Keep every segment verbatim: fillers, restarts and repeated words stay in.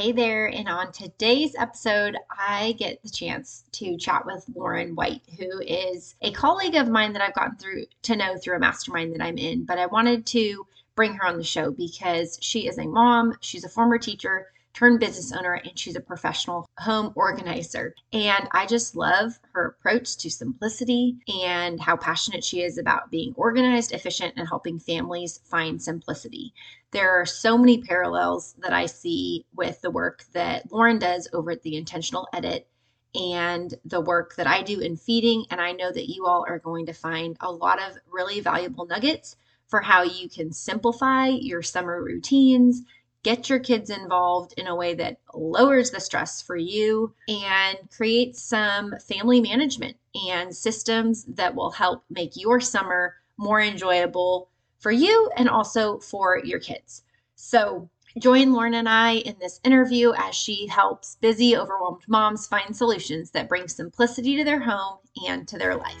Hey there, and on today's episode, I get the chance to chat with Lauren White, who is a colleague of mine that I've gotten through to know through a mastermind that I'm in, but I wanted to bring her on the show because she is a mom, she's a former teacher, turned business owner, and she's a professional home organizer. And I just love her approach to simplicity and how passionate she is about being organized, efficient, and helping families find simplicity. There are so many parallels that I see with the work that Lauren does over at The Intentional Edit and the work that I do in feeding. And I know that you all are going to find a lot of really valuable nuggets for how you can simplify your summer routines, get your kids involved in a way that lowers the stress for you, and create some family management and systems that will help make your summer more enjoyable for you and also for your kids. So join Lauren and I in this interview as she helps busy, overwhelmed moms find solutions that bring simplicity to their home and to their life.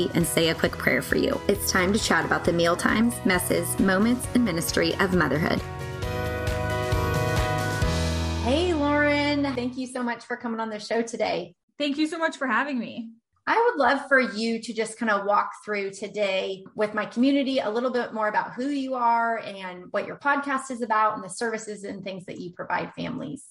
and say a quick prayer for you. It's time to chat about the meal times, messes, moments, and ministry of motherhood. Hey, Lauren. Thank you so much for coming on the show today. Thank you so much for having me. I would love for you to just kind of walk through today with my community a little bit more about who you are and what your podcast is about and the services and things that you provide families.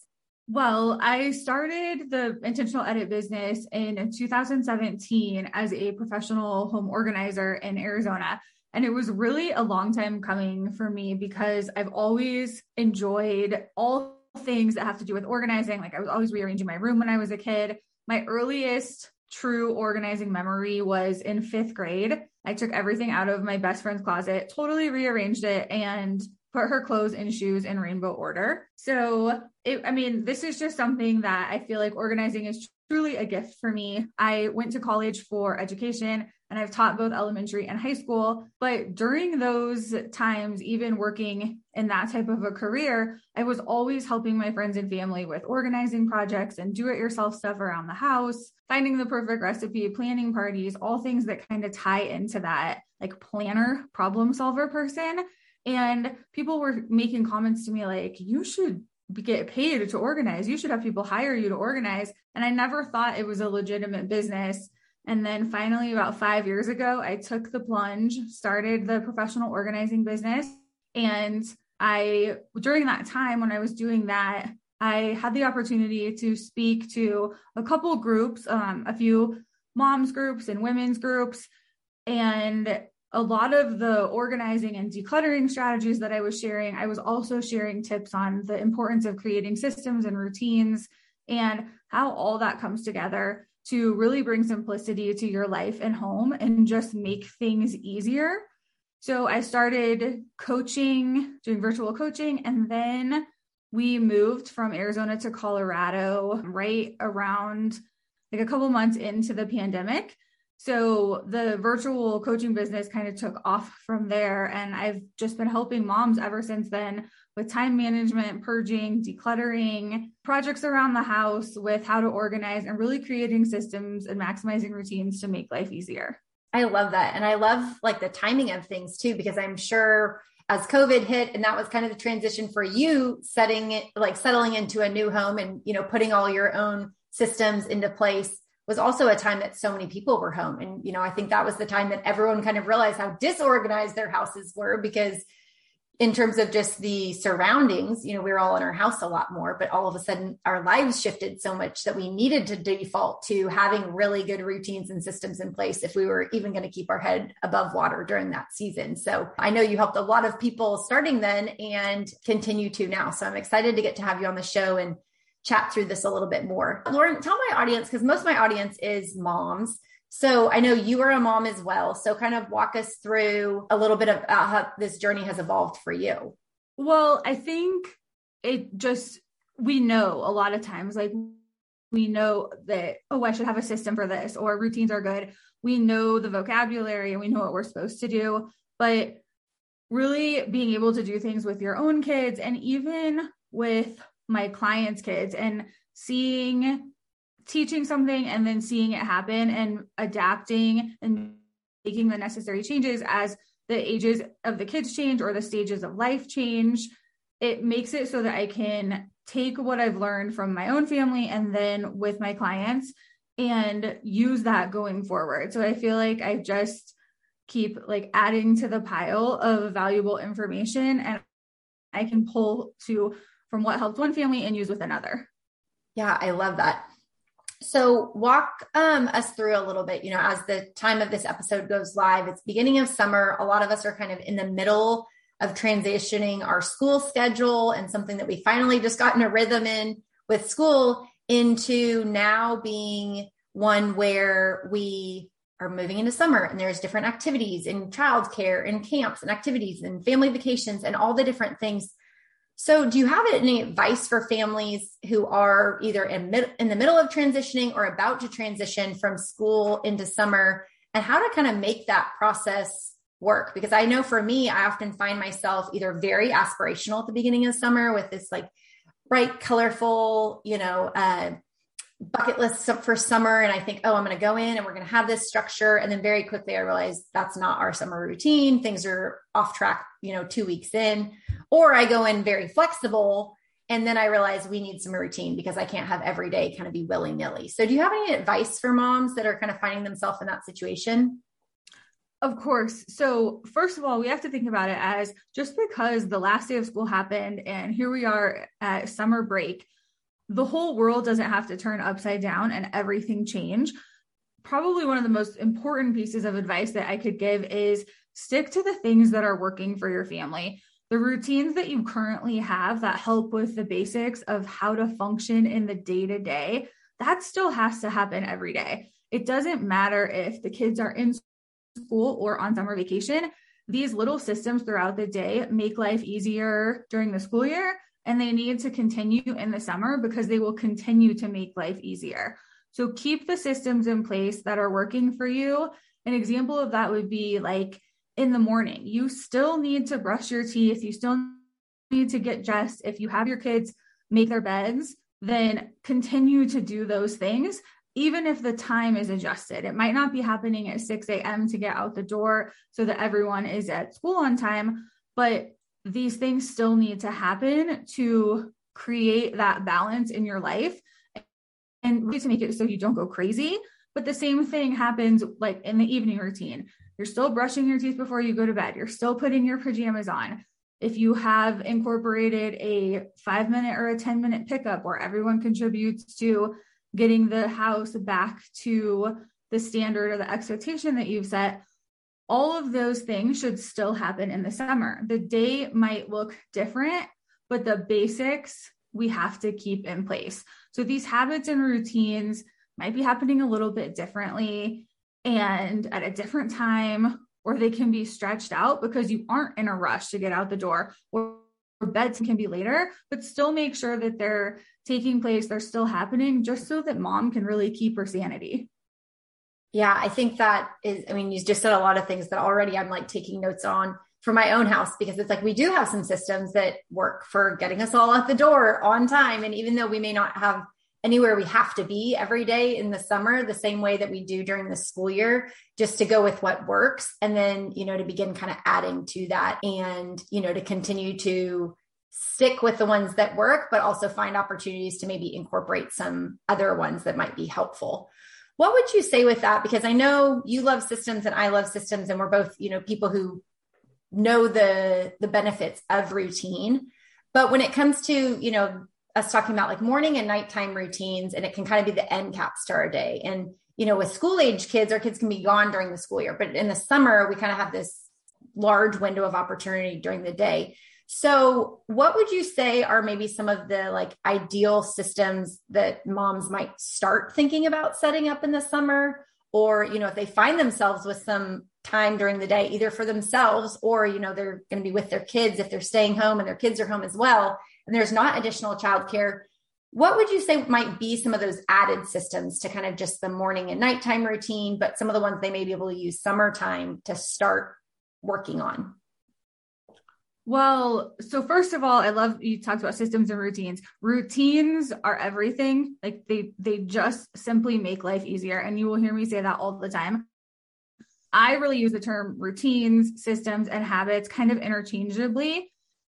Well, I started the Intentional Edit business in two thousand seventeen as a professional home organizer in Arizona. And it was really a long time coming for me because I've always enjoyed all things that have to do with organizing. Like I was always rearranging my room when I was a kid. My earliest true organizing memory was in fifth grade. I took everything out of my best friend's closet, totally rearranged it, and put her clothes and shoes in rainbow order. So, it, I mean, this is just something that I feel like organizing is truly a gift for me. I went to college for education and I've taught both elementary and high school. But during those times, even working in that type of a career, I was always helping my friends and family with organizing projects and do-it-yourself stuff around the house, finding the perfect recipe, planning parties, all things that kind of tie into that like planner, problem solver person. And people were making comments to me like, you should get paid to organize. You should have people hire you to organize. And I never thought it was a legitimate business. And then finally, about five years ago, I took the plunge, started the professional organizing business. And I, during that time when I was doing that, I had the opportunity to speak to a couple groups, um, a few moms groups and women's groups. And a lot of the organizing and decluttering strategies that I was sharing, I was also sharing tips on the importance of creating systems and routines and how all that comes together to really bring simplicity to your life and home and just make things easier. So I started coaching, doing virtual coaching, and then we moved from Arizona to Colorado right around like a couple months into the pandemic. So the virtual coaching business kind of took off from there. And I've just been helping moms ever since then with time management, purging, decluttering, projects around the house with how to organize and really creating systems and maximizing routines to make life easier. I love that. And I love like the timing of things too, because I'm sure as COVID hit and that was kind of the transition for you, setting it like settling into a new home and, you know, putting all your own systems into place was also a time that so many people were home. And, you know, I think that was the time that everyone kind of realized how disorganized their houses were, because in terms of just the surroundings, you know, we were all in our house a lot more, but all of a sudden our lives shifted so much that we needed to default to having really good routines and systems in place if we were even going to keep our head above water during that season. So I know you helped a lot of people starting then and continue to now. So I'm excited to get to have you on the show and chat through this a little bit more. Lauren, tell my audience, because most of my audience is moms. So I know you are a mom as well. So kind of walk us through a little bit of how this journey has evolved for you. Well, I think it just, we know a lot of times, like we know that, oh, I should have a system for this, or routines are good. We know the vocabulary and we know what we're supposed to do, but really being able to do things with your own kids and even with my clients' kids, and seeing, teaching something and then seeing it happen and adapting and making the necessary changes as the ages of the kids change or the stages of life change. It makes it so that I can take what I've learned from my own family and then with my clients and use that going forward. So I feel like I just keep like adding to the pile of valuable information, and I can pull to from what helped one family and use with another. Yeah, I love that. So walk um, us through a little bit, you know, as the time of this episode goes live, it's beginning of summer. A lot of us are kind of in the middle of transitioning our school schedule and something that we finally just gotten a rhythm in with school into now being one where we are moving into summer and there's different activities and childcare and camps and activities and family vacations and all the different things. So do you have any advice for families who are either in, mid- in the middle of transitioning or about to transition from school into summer, and how to kind of make that process work? Because I know for me, I often find myself either very aspirational at the beginning of summer with this like bright, colorful, you know, uh, bucket list for summer. And I think, oh, I'm going to go in and we're going to have this structure. And then very quickly I realize that's not our summer routine. Things are off track, you know, two weeks in, or I go in very flexible. And then I realize we need some routine because I can't have every day kind of be willy nilly. So do you have any advice for moms that are kind of finding themselves in that situation? Of course. So first of all, we have to think about it as just because the last day of school happened and here we are at summer break, the whole world doesn't have to turn upside down and everything change. Probably one of the most important pieces of advice that I could give is stick to the things that are working for your family. The routines that you currently have that help with the basics of how to function in the day-to-day, that still has to happen every day. It doesn't matter if the kids are in school or on summer vacation. These little systems throughout the day make life easier during the school year, and they need to continue in the summer because they will continue to make life easier. So keep the systems in place that are working for you. An example of that would be like in the morning, you still need to brush your teeth. You still need to get dressed. If you have your kids make their beds, then continue to do those things, even if the time is adjusted. It might not be happening at six a.m. to get out the door so that everyone is at school on time, but these things still need to happen to create that balance in your life and really to make it so you don't go crazy. But the same thing happens like in the evening routine. You're still brushing your teeth before you go to bed. You're still putting your pajamas on. If you have incorporated a five minute or a ten minute pickup where everyone contributes to getting the house back to the standard or the expectation that you've set, all of those things should still happen in the summer. The day might look different, but the basics we have to keep in place. So these habits and routines might be happening a little bit differently and at a different time, or they can be stretched out because you aren't in a rush to get out the door, or beds can be later, but still make sure that they're taking place. They're still happening just so that mom can really keep her sanity. Yeah, I think that is, I mean, you just said a lot of things that already I'm like taking notes on for my own house, because it's like, we do have some systems that work for getting us all out the door on time. And even though we may not have anywhere we have to be every day in the summer, the same way that we do during the school year, just to go with what works. And then, you know, to begin kind of adding to that and, you know, to continue to stick with the ones that work, but also find opportunities to maybe incorporate some other ones that might be helpful. What would you say with that? Because I know you love systems and I love systems, and we're both, you know, people who know the, the benefits of routine. But when it comes to, you know, us talking about like morning and nighttime routines, and it can kind of be the end caps to our day. And, you know, with school age kids, our kids can be gone during the school year, but in the summer, we kind of have this large window of opportunity during the day. So what would you say are maybe some of the like ideal systems that moms might start thinking about setting up in the summer? Or, you know, if they find themselves with some time during the day, either for themselves or, you know, they're going to be with their kids if they're staying home and their kids are home as well, and there's not additional childcare, what would you say might be some of those added systems to kind of just the morning and nighttime routine, but some of the ones they may be able to use summertime to start working on? Well, so first of all, I love you talked about systems and routines. Routines are everything. Like they, they just simply make life easier. And you will hear me say that all the time. I really use the term routines, systems, and habits kind of interchangeably.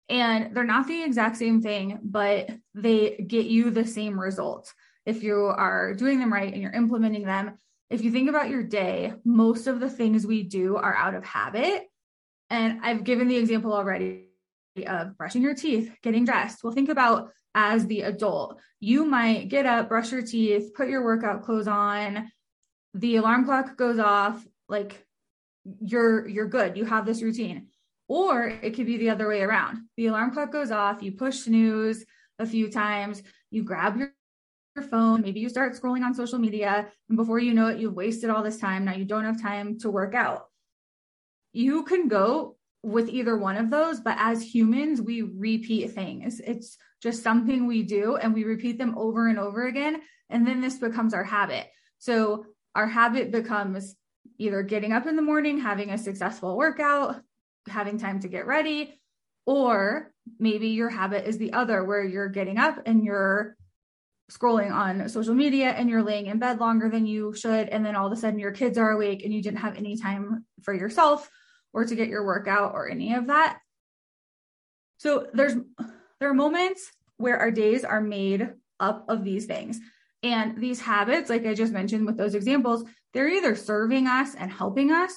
And they're not the exact same thing, but they get you the same results if you are doing them right and you're implementing them. If you think about your day, most of the things we do are out of habit. And I've given the example already of brushing your teeth, getting dressed. Well, think about as the adult, you might get up, brush your teeth, put your workout clothes on, the alarm clock goes off, like you're, you're good. You have this routine. Or it could be the other way around. The alarm clock goes off, you push snooze a few times, you grab your phone, maybe you start scrolling on social media, and before you know it, you've wasted all this time. Now you don't have time to work out. You can go with either one of those, but as humans, we repeat things. It's just something we do, and we repeat them over and over again, and then this becomes our habit. So our habit becomes either getting up in the morning, having a successful workout, having time to get ready, or maybe your habit is the other where you're getting up and you're scrolling on social media and you're laying in bed longer than you should. And then all of a sudden your kids are awake and you didn't have any time for yourself or to get your workout or any of that. So there's, there are moments where our days are made up of these things. And these habits, like I just mentioned with those examples, they're either serving us and helping us,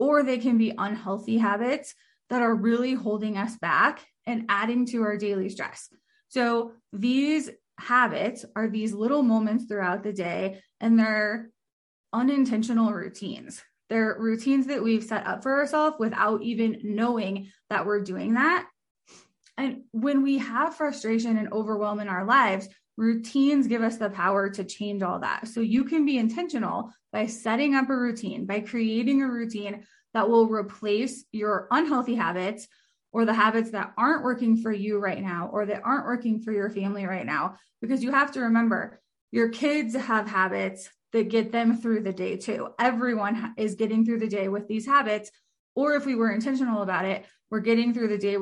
or they can be unhealthy habits that are really holding us back and adding to our daily stress. So these habits are these little moments throughout the day, and they're unintentional routines. They're routines that we've set up for ourselves without even knowing that we're doing that. And when we have frustration and overwhelm in our lives, routines give us the power to change all that. So you can be intentional by setting up a routine, by creating a routine that will replace your unhealthy habits or the habits that aren't working for you right now, or that aren't working for your family right now, because you have to remember your kids have habits that get them through the day too. Everyone is getting through the day with these habits, or if we were intentional about it, we're getting through the day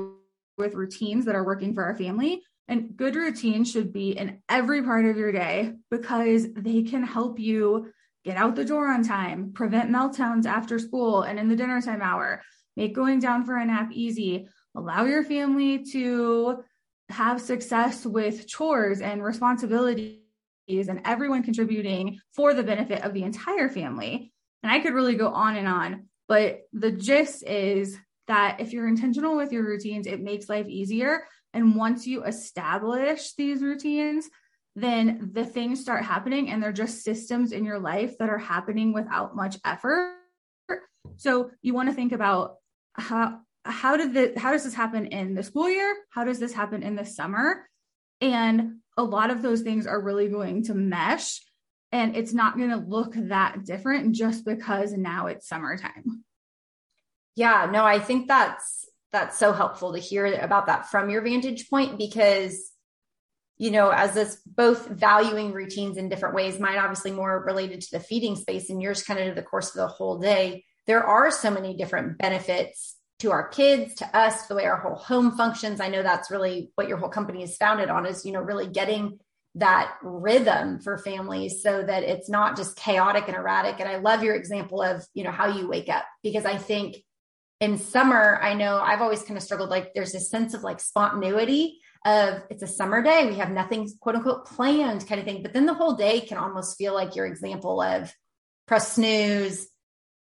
with routines that are working for our family. And good routines should be in every part of your day, because they can help you get out the door on time, prevent meltdowns after school and in the dinner time hour, make going down for a nap easy, allow your family to have success with chores and responsibilities, and everyone contributing for the benefit of the entire family. And I could really go on and on, but the gist is that if you're intentional with your routines, it makes life easier. And once you establish these routines, then the things start happening, and they're just systems in your life that are happening without much effort. So you want to think about how, how did the, how does this happen in the school year? How does this happen in the summer? And a lot of those things are really going to mesh, and it's not going to look that different just because now it's summertime. Yeah, no, I think that's, that's so helpful to hear about that from your vantage point, because, you know, as us both valuing routines in different ways, mine obviously more related to the feeding space and yours kind of to the course of the whole day, there are so many different benefits to our kids, to us, the way our whole home functions. I know that's really what your whole company is founded on is, you know, really getting that rhythm for families so that it's not just chaotic and erratic. And I love your example of, you know, how you wake up, because I think in summer, I know I've always kind of struggled, like there's this sense of like spontaneity of it's a summer day. We have nothing quote unquote planned kind of thing. But then the whole day can almost feel like your example of press snooze,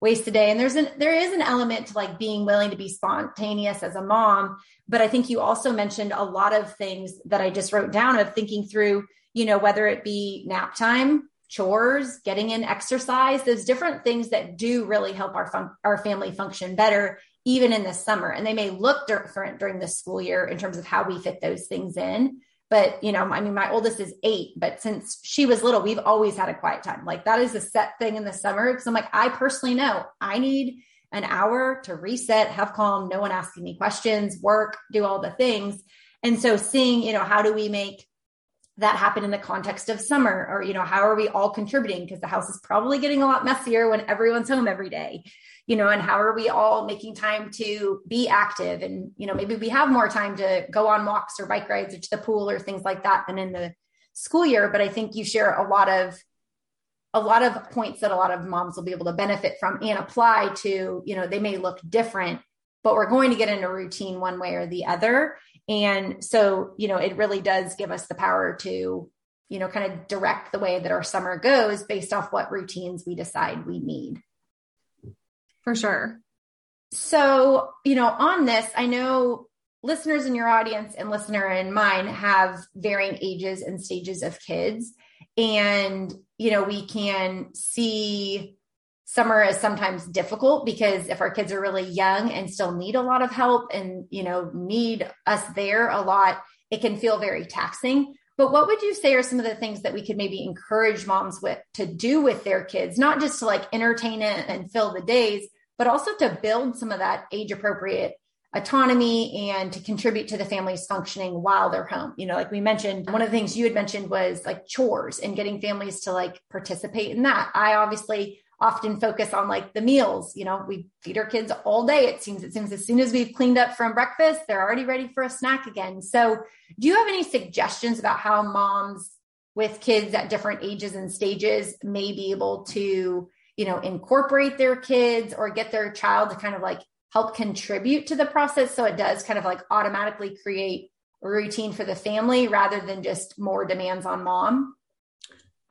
waste a day. And there's an, there is an element to like being willing to be spontaneous as a mom. But I think you also mentioned a lot of things that I just wrote down of thinking through, you know, whether it be nap time, chores, getting in exercise, those different things that do really help our fun- our family function better, even in the summer. And they may look different during the school year in terms of how we fit those things in. But, you know, I mean, my oldest is eight, but since she was little, we've always had a quiet time. Like that is a set thing in the summer. Cause I'm like, I personally know I need an hour to reset, have calm, no one asking me questions, work, do all the things. And so seeing, you know, how do we make that happen in the context of summer? Or, you know, how are we all contributing? Because the house is probably getting a lot messier when everyone's home every day, you know, and how are we all making time to be active? And, you know, maybe we have more time to go on walks or bike rides or to the pool or things like that than in the school year. But I think you share a lot of, a lot of points that a lot of moms will be able to benefit from and apply to. You know, they may look different, but we're going to get into routine one way or the other. And so, you know, it really does give us the power to, you know, kind of direct the way that our summer goes based off what routines we decide we need. For sure. So, you know, on this, I know listeners in your audience and listener in mine have varying ages and stages of kids. And, you know, we can see summer is sometimes difficult because if our kids are really young and still need a lot of help and, you know, need us there a lot, it can feel very taxing. But what would you say are some of the things that we could maybe encourage moms with to do with their kids, not just to like entertain it and fill the days, but also to build some of that age appropriate autonomy and to contribute to the family's functioning while they're home? You know, like we mentioned, one of the things you had mentioned was like chores and getting families to like participate in that. I obviously often focus on like the meals. You know, we feed our kids all day. It seems, it seems as soon as we've cleaned up from breakfast, they're already ready for a snack again. So do you have any suggestions about how moms with kids at different ages and stages may be able to, you know, incorporate their kids or get their child to kind of like help contribute to the process? So it does kind of like automatically create a routine for the family rather than just more demands on mom.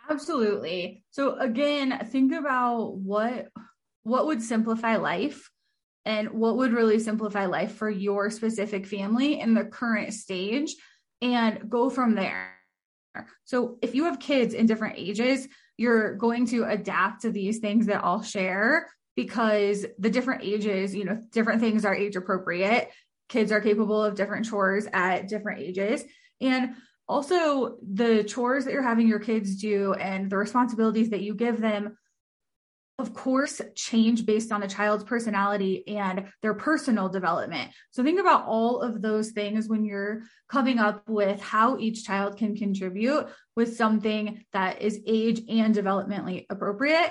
Absolutely. So again, think about what, what would simplify life and what would really simplify life for your specific family in the current stage, and go from there. So if you have kids in different ages, you're going to adapt to these things that I'll share, because the different ages, you know, different things are age appropriate. Kids are capable of different chores at different ages. And also, the chores that you're having your kids do and the responsibilities that you give them, of course, change based on the child's personality and their personal development. So think about all of those things when you're coming up with how each child can contribute with something that is age and developmentally appropriate.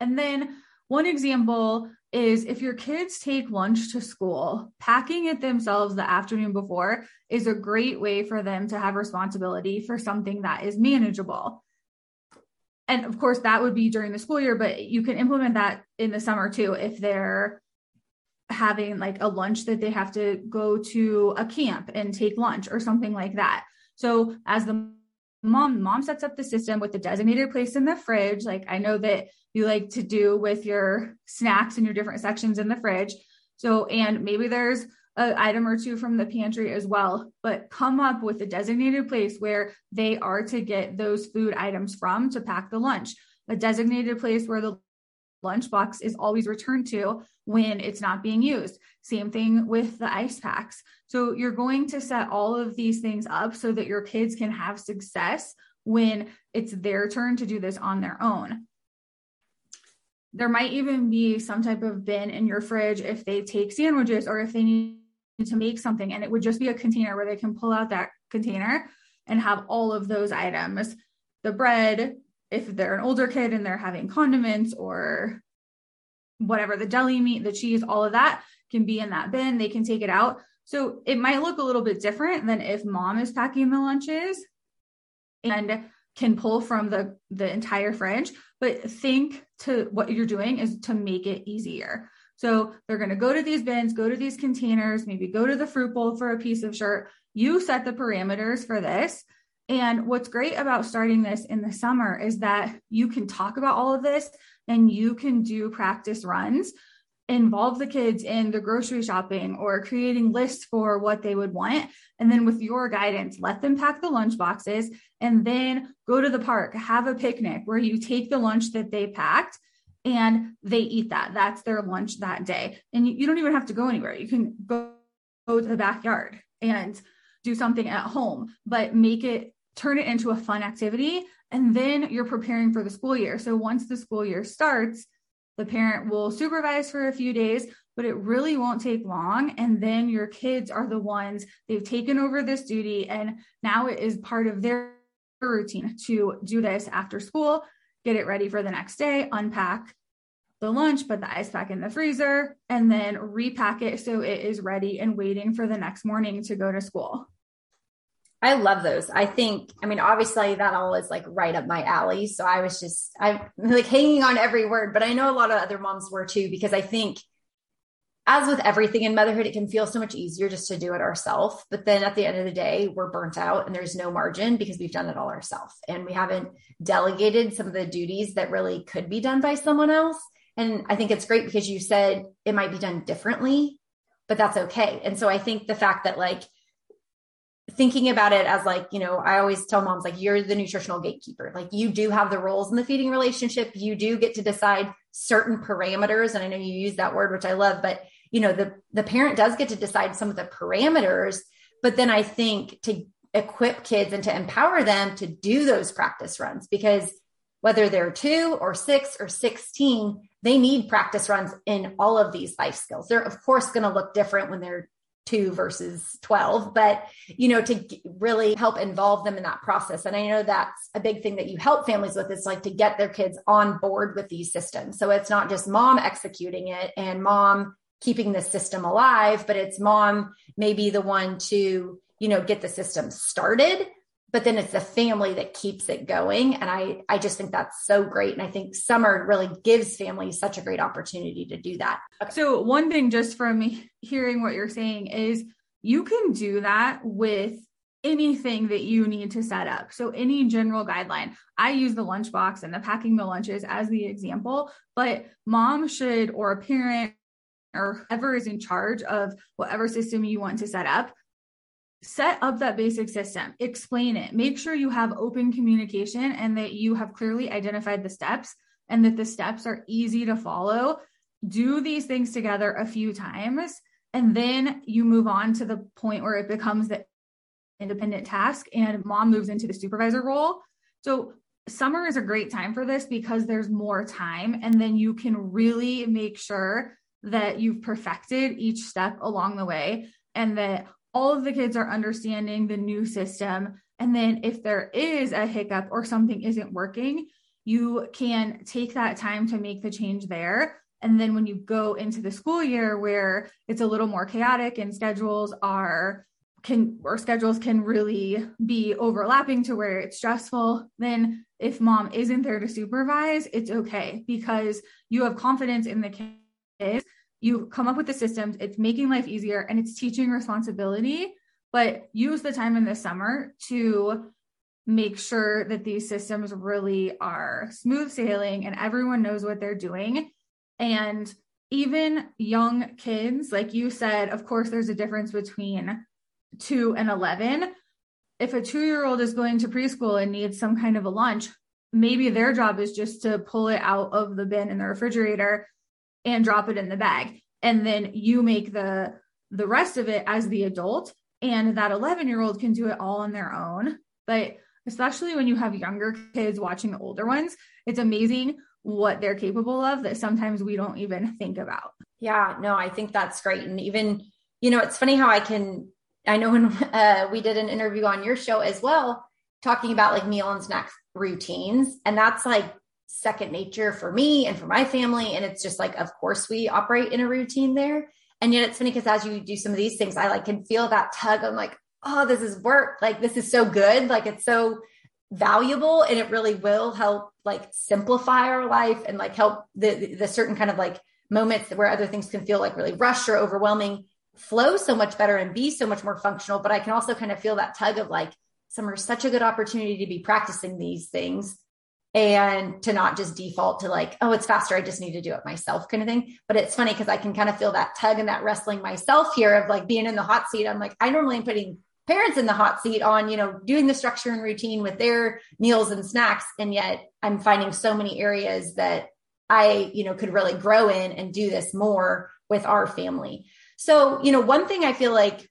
And then one example is if your kids take lunch to school, packing it themselves the afternoon before is a great way for them to have responsibility for something that is manageable. And of course, that would be during the school year, but you can implement that in the summer too. If they're having like a lunch that they have to go to a camp and take lunch or something like that. So as the mom, mom sets up the system with the designated place in the fridge, like I know that you like to do with your snacks and your different sections in the fridge. So, and maybe there's an item or two from the pantry as well, but come up with a designated place where they are to get those food items from to pack the lunch, a designated place where the lunchbox is always returned to when it's not being used. Same thing with the ice packs. So you're going to set all of these things up so that your kids can have success when it's their turn to do this on their own. There might even be some type of bin in your fridge if they take sandwiches or if they need to make something, and it would just be a container where they can pull out that container and have all of those items. The bread, if they're an older kid and they're having condiments or whatever, the deli meat, the cheese, all of that can be in that bin. They can take it out. So it might look a little bit different than if mom is packing the lunches and can pull from the, the entire fridge, but think to what you're doing is to make it easier. So they're going to go to these bins, go to these containers, maybe go to the fruit bowl for a piece of shirt. You set the parameters for this. And what's great about starting this in the summer is that you can talk about all of this and you can do practice runs, involve the kids in the grocery shopping or creating lists for what they would want. And then with your guidance, let them pack the lunch boxes and then go to the park, have a picnic where you take the lunch that they packed and they eat that. That's their lunch that day. And you, you don't even have to go anywhere. You can go, go to the backyard and do something at home, but make it, turn it into a fun activity. And then you're preparing for the school year. So once the school year starts, The parent will supervise for a few days, but it really won't take long. And then your kids are the ones, they've taken over this duty. And now it is part of their routine to do this after school, get it ready for the next day, unpack the lunch, put the ice pack in the freezer, and then repack it so it is ready and waiting for the next morning to go to school. I love those. I think, I mean, obviously that all is like right up my alley. So I was just, I'm like hanging on every word, but I know a lot of other moms were too, because I think as with everything in motherhood, it can feel so much easier just to do it ourselves. But then at the end of the day, we're burnt out and there's no margin because we've done it all ourselves. And we haven't delegated some of the duties that really could be done by someone else. And I think it's great because you said it might be done differently, but that's okay. And so I think the fact that like, thinking about it as like, you know, I always tell moms, like, you're the nutritional gatekeeper. Like, you do have the roles in the feeding relationship. You do get to decide certain parameters. And I know you use that word, which I love, but you know, the, the parent does get to decide some of the parameters, but then I think to equip kids and to empower them to do those practice runs, because whether they're two or six or sixteen, they need practice runs in all of these life skills. They're of course going to look different when they're two versus twelve, but, you know, to really help involve them in that process. And I know that's a big thing that you help families with, is like to get their kids on board with these systems. So it's not just mom executing it and mom keeping the system alive, but it's mom maybe the one to, you know, get the system started, but then it's the family that keeps it going. And I, I just think that's so great. And I think summer really gives families such a great opportunity to do that. Okay. So one thing just from hearing what you're saying is you can do that with anything that you need to set up. So any general guideline, I use the lunchbox and the packing the lunches as the example, but mom should, or a parent or whoever is in charge of whatever system you want to set up, set up that basic system, explain it, make sure you have open communication and that you have clearly identified the steps and that the steps are easy to follow. Do these things together a few times, and then you move on to the point where it becomes the independent task and mom moves into the supervisor role. So summer is a great time for this because there's more time, and then you can really make sure that you've perfected each step along the way and that all of the kids are understanding the new system. And then if there is a hiccup or something isn't working, you can take that time to make the change there. And then when you go into the school year where it's a little more chaotic and schedules are can or schedules can really be overlapping to where it's stressful, then if mom isn't there to supervise, it's okay because you have confidence in the kids. You come up with the systems, it's making life easier, and it's teaching responsibility, but use the time in the summer to make sure that these systems really are smooth sailing and everyone knows what they're doing. And even young kids, like you said, of course, there's a difference between two and eleven. If a two-year-old is going to preschool and needs some kind of a lunch, maybe their job is just to pull it out of the bin in the refrigerator and drop it in the bag. And then you make the, the rest of it as the adult, and that eleven year old can do it all on their own. But especially when you have younger kids watching the older ones, it's amazing what they're capable of that sometimes we don't even think about. Yeah, no, I think that's great. And even, you know, it's funny how I can, I know when uh, we did an interview on your show as well, talking about like meal and snack routines. And that's like second nature for me and for my family. And it's just like, of course we operate in a routine there. And yet it's funny because as you do some of these things, I like can feel that tug. I'm like, oh, this is work. Like, this is so good. Like, it's so valuable, and it really will help like simplify our life and like help the, the certain kind of like moments where other things can feel like really rushed or overwhelming flow so much better and be so much more functional. But I can also kind of feel that tug of like, summer is such a good opportunity to be practicing these things and to not just default to like, oh, it's faster, I just need to do it myself kind of thing. But it's funny because I can kind of feel that tug and that wrestling myself here of like being in the hot seat. I'm like, I normally am putting parents in the hot seat on, you know, doing the structure and routine with their meals and snacks. And yet I'm finding so many areas that I, you know, could really grow in and do this more with our family. So, you know, one thing I feel like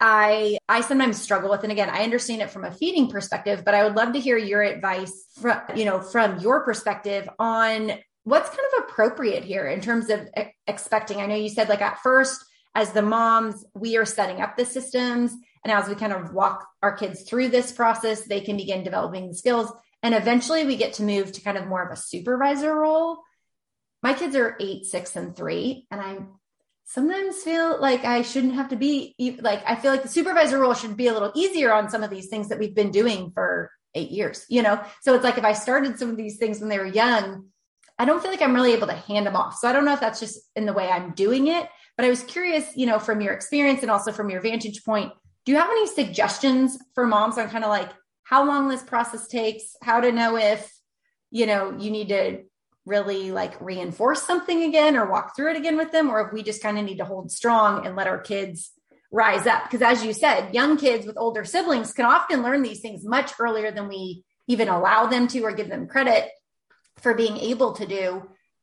I, I sometimes struggle with, and again, I understand it from a feeding perspective, but I would love to hear your advice from, you know, from your perspective on what's kind of appropriate here in terms of expecting? I know you said, like, at first, as the moms, we are setting up the systems. And as we kind of walk our kids through this process, they can begin developing the skills. And eventually we get to move to kind of more of a supervisor role. My kids are eight, six, and three. And I sometimes feel like I shouldn't have to be like, I feel like the supervisor role should be a little easier on some of these things that we've been doing for eight years, you know? So it's like, if I started some of these things when they were young, I don't feel like I'm really able to hand them off. So I don't know if that's just in the way I'm doing it, but I was curious, you know, from your experience and also from your vantage point, do you have any suggestions for moms on kind of like how long this process takes, how to know if, you know, you need to really like reinforce something again or walk through it again with them, or if we just kind of need to hold strong and let our kids rise up? Because as you said, young kids with older siblings can often learn these things much earlier than we even allow them to or give them credit for being able to do.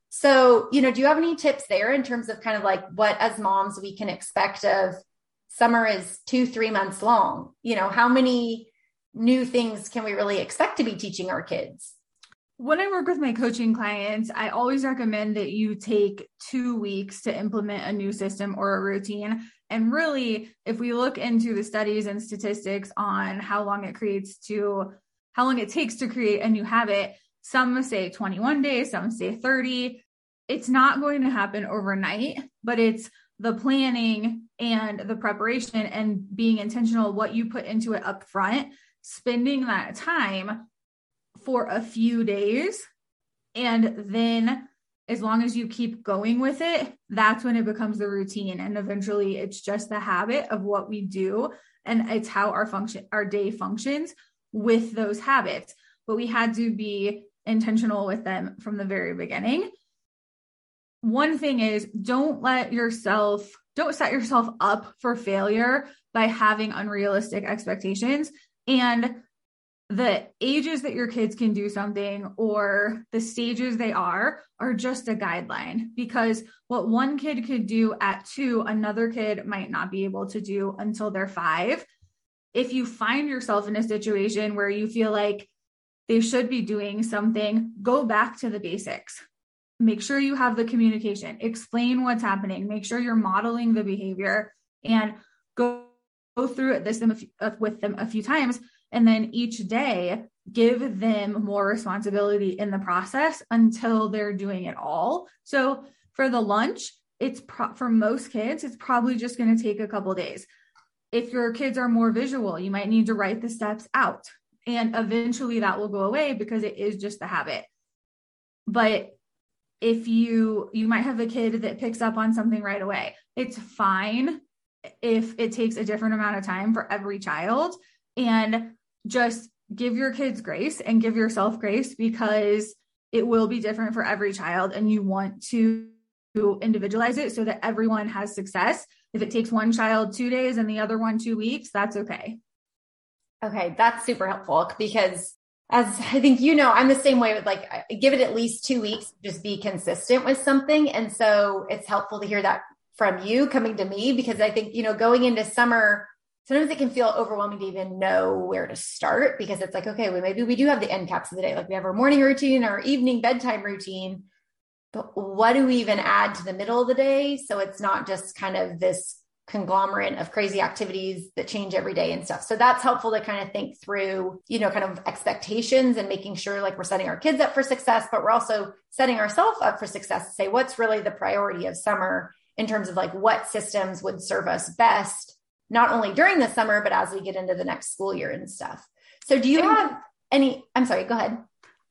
So, you know, do you have any tips there in terms of kind of like what as moms we can expect of summer is two, three months long? You know, how many new things can we really expect to be teaching our kids? When I work with my coaching clients, I always recommend that you take two weeks to implement a new system or a routine. And really, if we look into the studies and statistics on how long it creates to, how long it takes to create a new habit, some say twenty-one days, some say thirty. It's not going to happen overnight, but it's the planning and the preparation and being intentional, what you put into it up front, spending that time for a few days. And then as long as you keep going with it, that's when it becomes the routine. And eventually it's just the habit of what we do. And it's how our function, our day functions with those habits, but we had to be intentional with them from the very beginning. One thing is don't let yourself, don't set yourself up for failure by having unrealistic expectations. And the ages that your kids can do something or the stages they are, are just a guideline, because what one kid could do at two, another kid might not be able to do until they're five. If you find yourself in a situation where you feel like they should be doing something, go back to the basics. Make sure you have the communication, explain what's happening, make sure you're modeling the behavior, and go, go through it this with them a few times. And then each day, give them more responsibility in the process until they're doing it all. So for the lunch, it's pro- for most kids, it's probably just going to take a couple of days. If your kids are more visual, you might need to write the steps out. And eventually that will go away because it is just the habit. But if you, you might have a kid that picks up on something right away. It's fine if it takes a different amount of time for every child. And just give your kids grace and give yourself grace, because it will be different for every child. And you want to individualize it so that everyone has success. If it takes one child two days and the other one two weeks, that's okay. Okay. That's super helpful, because as I think, you know, I'm the same way with like, I give it at least two weeks, just be consistent with something. And so it's helpful to hear that from you coming to me, because I think, you know, going into summer, sometimes it can feel overwhelming to even know where to start, because it's like, okay, well, maybe we do have the end caps of the day. Like we have our morning routine, our evening bedtime routine, but what do we even add to the middle of the day? So it's not just kind of this conglomerate of crazy activities that change every day and stuff. So that's helpful to kind of think through, you know, kind of expectations and making sure like we're setting our kids up for success, but we're also setting ourselves up for success to say, what's really the priority of summer in terms of like what systems would serve us best, not only during the summer, but as we get into the next school year and stuff. So do you have any, I'm sorry, go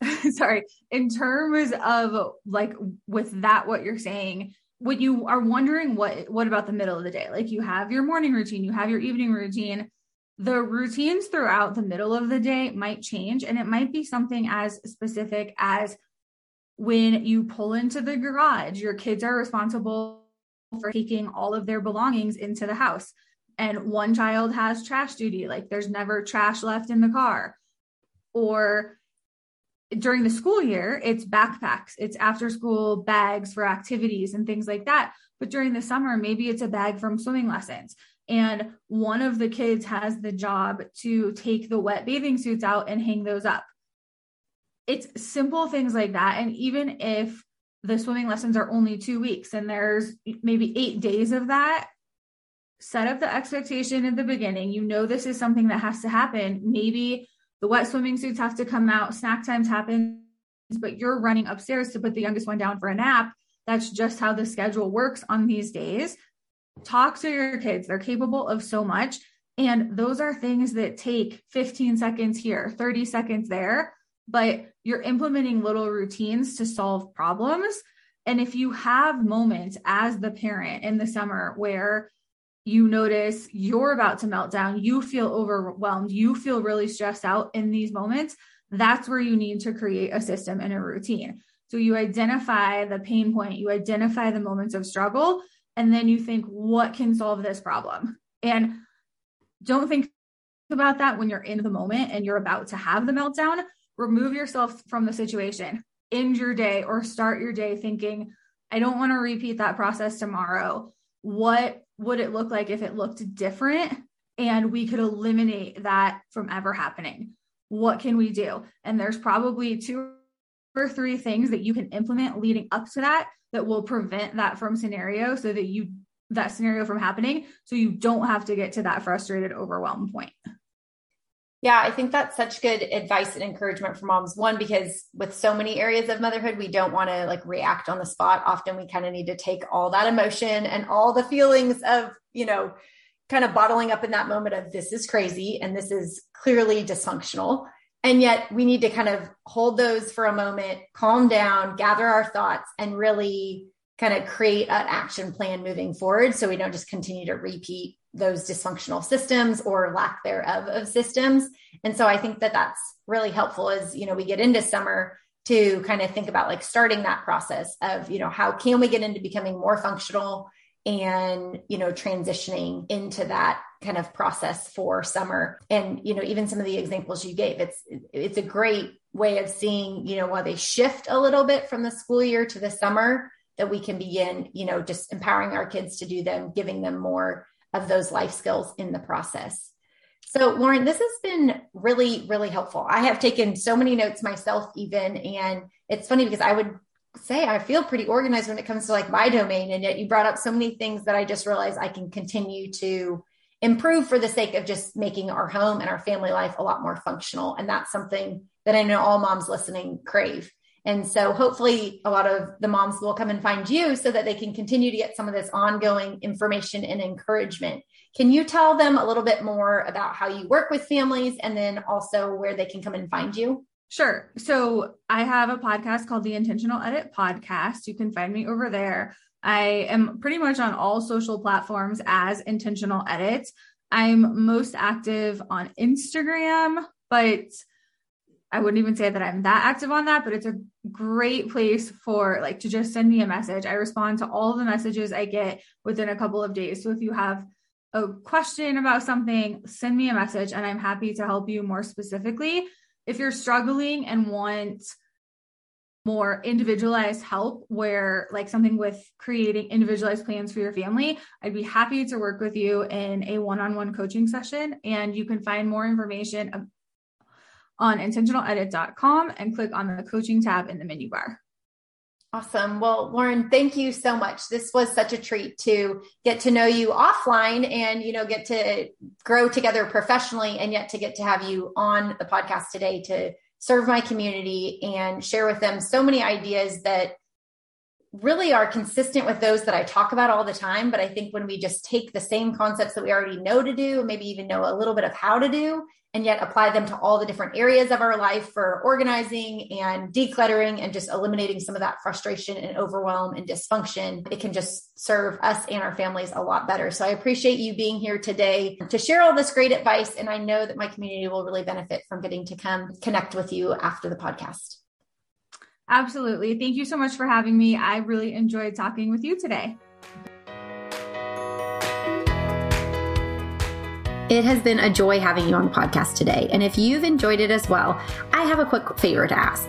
ahead. Sorry. In terms of like, with that, what you're saying, when you are wondering what, what about the middle of the day? Like you have your morning routine, you have your evening routine, the routines throughout the middle of the day might change. And it might be something as specific as when you pull into the garage, your kids are responsible for taking all of their belongings into the house. And one child has trash duty, like there's never trash left in the car. Or during the school year, it's backpacks, it's after school bags for activities and things like that. But during the summer, maybe it's a bag from swimming lessons. And one of the kids has the job to take the wet bathing suits out and hang those up. It's simple things like that. And even if the swimming lessons are only two weeks and there's maybe eight days of that, set up the expectation at the beginning. You know, this is something that has to happen. Maybe the wet swimming suits have to come out, snack times happen, but you're running upstairs to put the youngest one down for a nap. That's just how the schedule works on these days. Talk to your kids. They're capable of so much. And those are things that take fifteen seconds here, thirty seconds there, but you're implementing little routines to solve problems. And if you have moments as the parent in the summer where you notice you're about to melt down, you feel overwhelmed, you feel really stressed out in these moments, that's where you need to create a system and a routine. So you identify the pain point, you identify the moments of struggle, and then you think, what can solve this problem? And don't think about that when you're in the moment and you're about to have the meltdown. Remove yourself from the situation, end your day or start your day thinking, I don't want to repeat that process tomorrow. What would it look like if it looked different and we could eliminate that from ever happening? What can we do? And there's probably two or three things that you can implement leading up to that that will prevent that from scenario so that you that scenario from happening. So you don't have to get to that frustrated, overwhelmed point. Yeah. I think that's such good advice and encouragement for moms. One, because with so many areas of motherhood, we don't want to like react on the spot. Often we kind of need to take all that emotion and all the feelings of, you know, kind of bottling up in that moment of this is crazy. And this is clearly dysfunctional. And yet we need to kind of hold those for a moment, calm down, gather our thoughts, and really kind of create an action plan moving forward. So we don't just continue to repeat those dysfunctional systems or lack thereof of systems. And so I think that that's really helpful as, you know, we get into summer to kind of think about like starting that process of, you know, how can we get into becoming more functional and, you know, transitioning into that kind of process for summer. And, you know, even some of the examples you gave, it's, it's a great way of seeing, you know, while they shift a little bit from the school year to the summer, that we can begin, you know, just empowering our kids to do them, giving them more of those life skills in the process. So Lauren, this has been really, really helpful. I have taken so many notes myself even, and it's funny because I would say I feel pretty organized when it comes to like my domain. And yet you brought up so many things that I just realized I can continue to improve for the sake of just making our home and our family life a lot more functional. And that's something that I know all moms listening crave. And so hopefully a lot of the moms will come and find you so that they can continue to get some of this ongoing information and encouragement. Can you tell them a little bit more about how you work with families and then also where they can come and find you? Sure. So I have a podcast called The Intentional Edit Podcast. You can find me over there. I am pretty much on all social platforms as Intentional Edit. I'm most active on Instagram, but I wouldn't even say that I'm that active on that, but it's a great place for like to just send me a message. I respond to all the messages I get within a couple of days. So if you have a question about something, send me a message and I'm happy to help you more specifically. If you're struggling and want more individualized help, where like something with creating individualized plans for your family, I'd be happy to work with you in a one-on-one coaching session. And you can find more information about on intentional edit dot com and click on the coaching tab in the menu bar. Awesome. Well, Lauren, thank you so much. This was such a treat to get to know you offline and, you know, get to grow together professionally and yet to get to have you on the podcast today to serve my community and share with them so many ideas that really are consistent with those that I talk about all the time. But I think when we just take the same concepts that we already know to do, maybe even know a little bit of how to do, and yet apply them to all the different areas of our life for organizing and decluttering and just eliminating some of that frustration and overwhelm and dysfunction, it can just serve us and our families a lot better. So I appreciate you being here today to share all this great advice. And I know that my community will really benefit from getting to come connect with you after the podcast. Absolutely. Thank you so much for having me. I really enjoyed talking with you today. It has been a joy having you on the podcast today. And if you've enjoyed it as well, I have a quick favor to ask.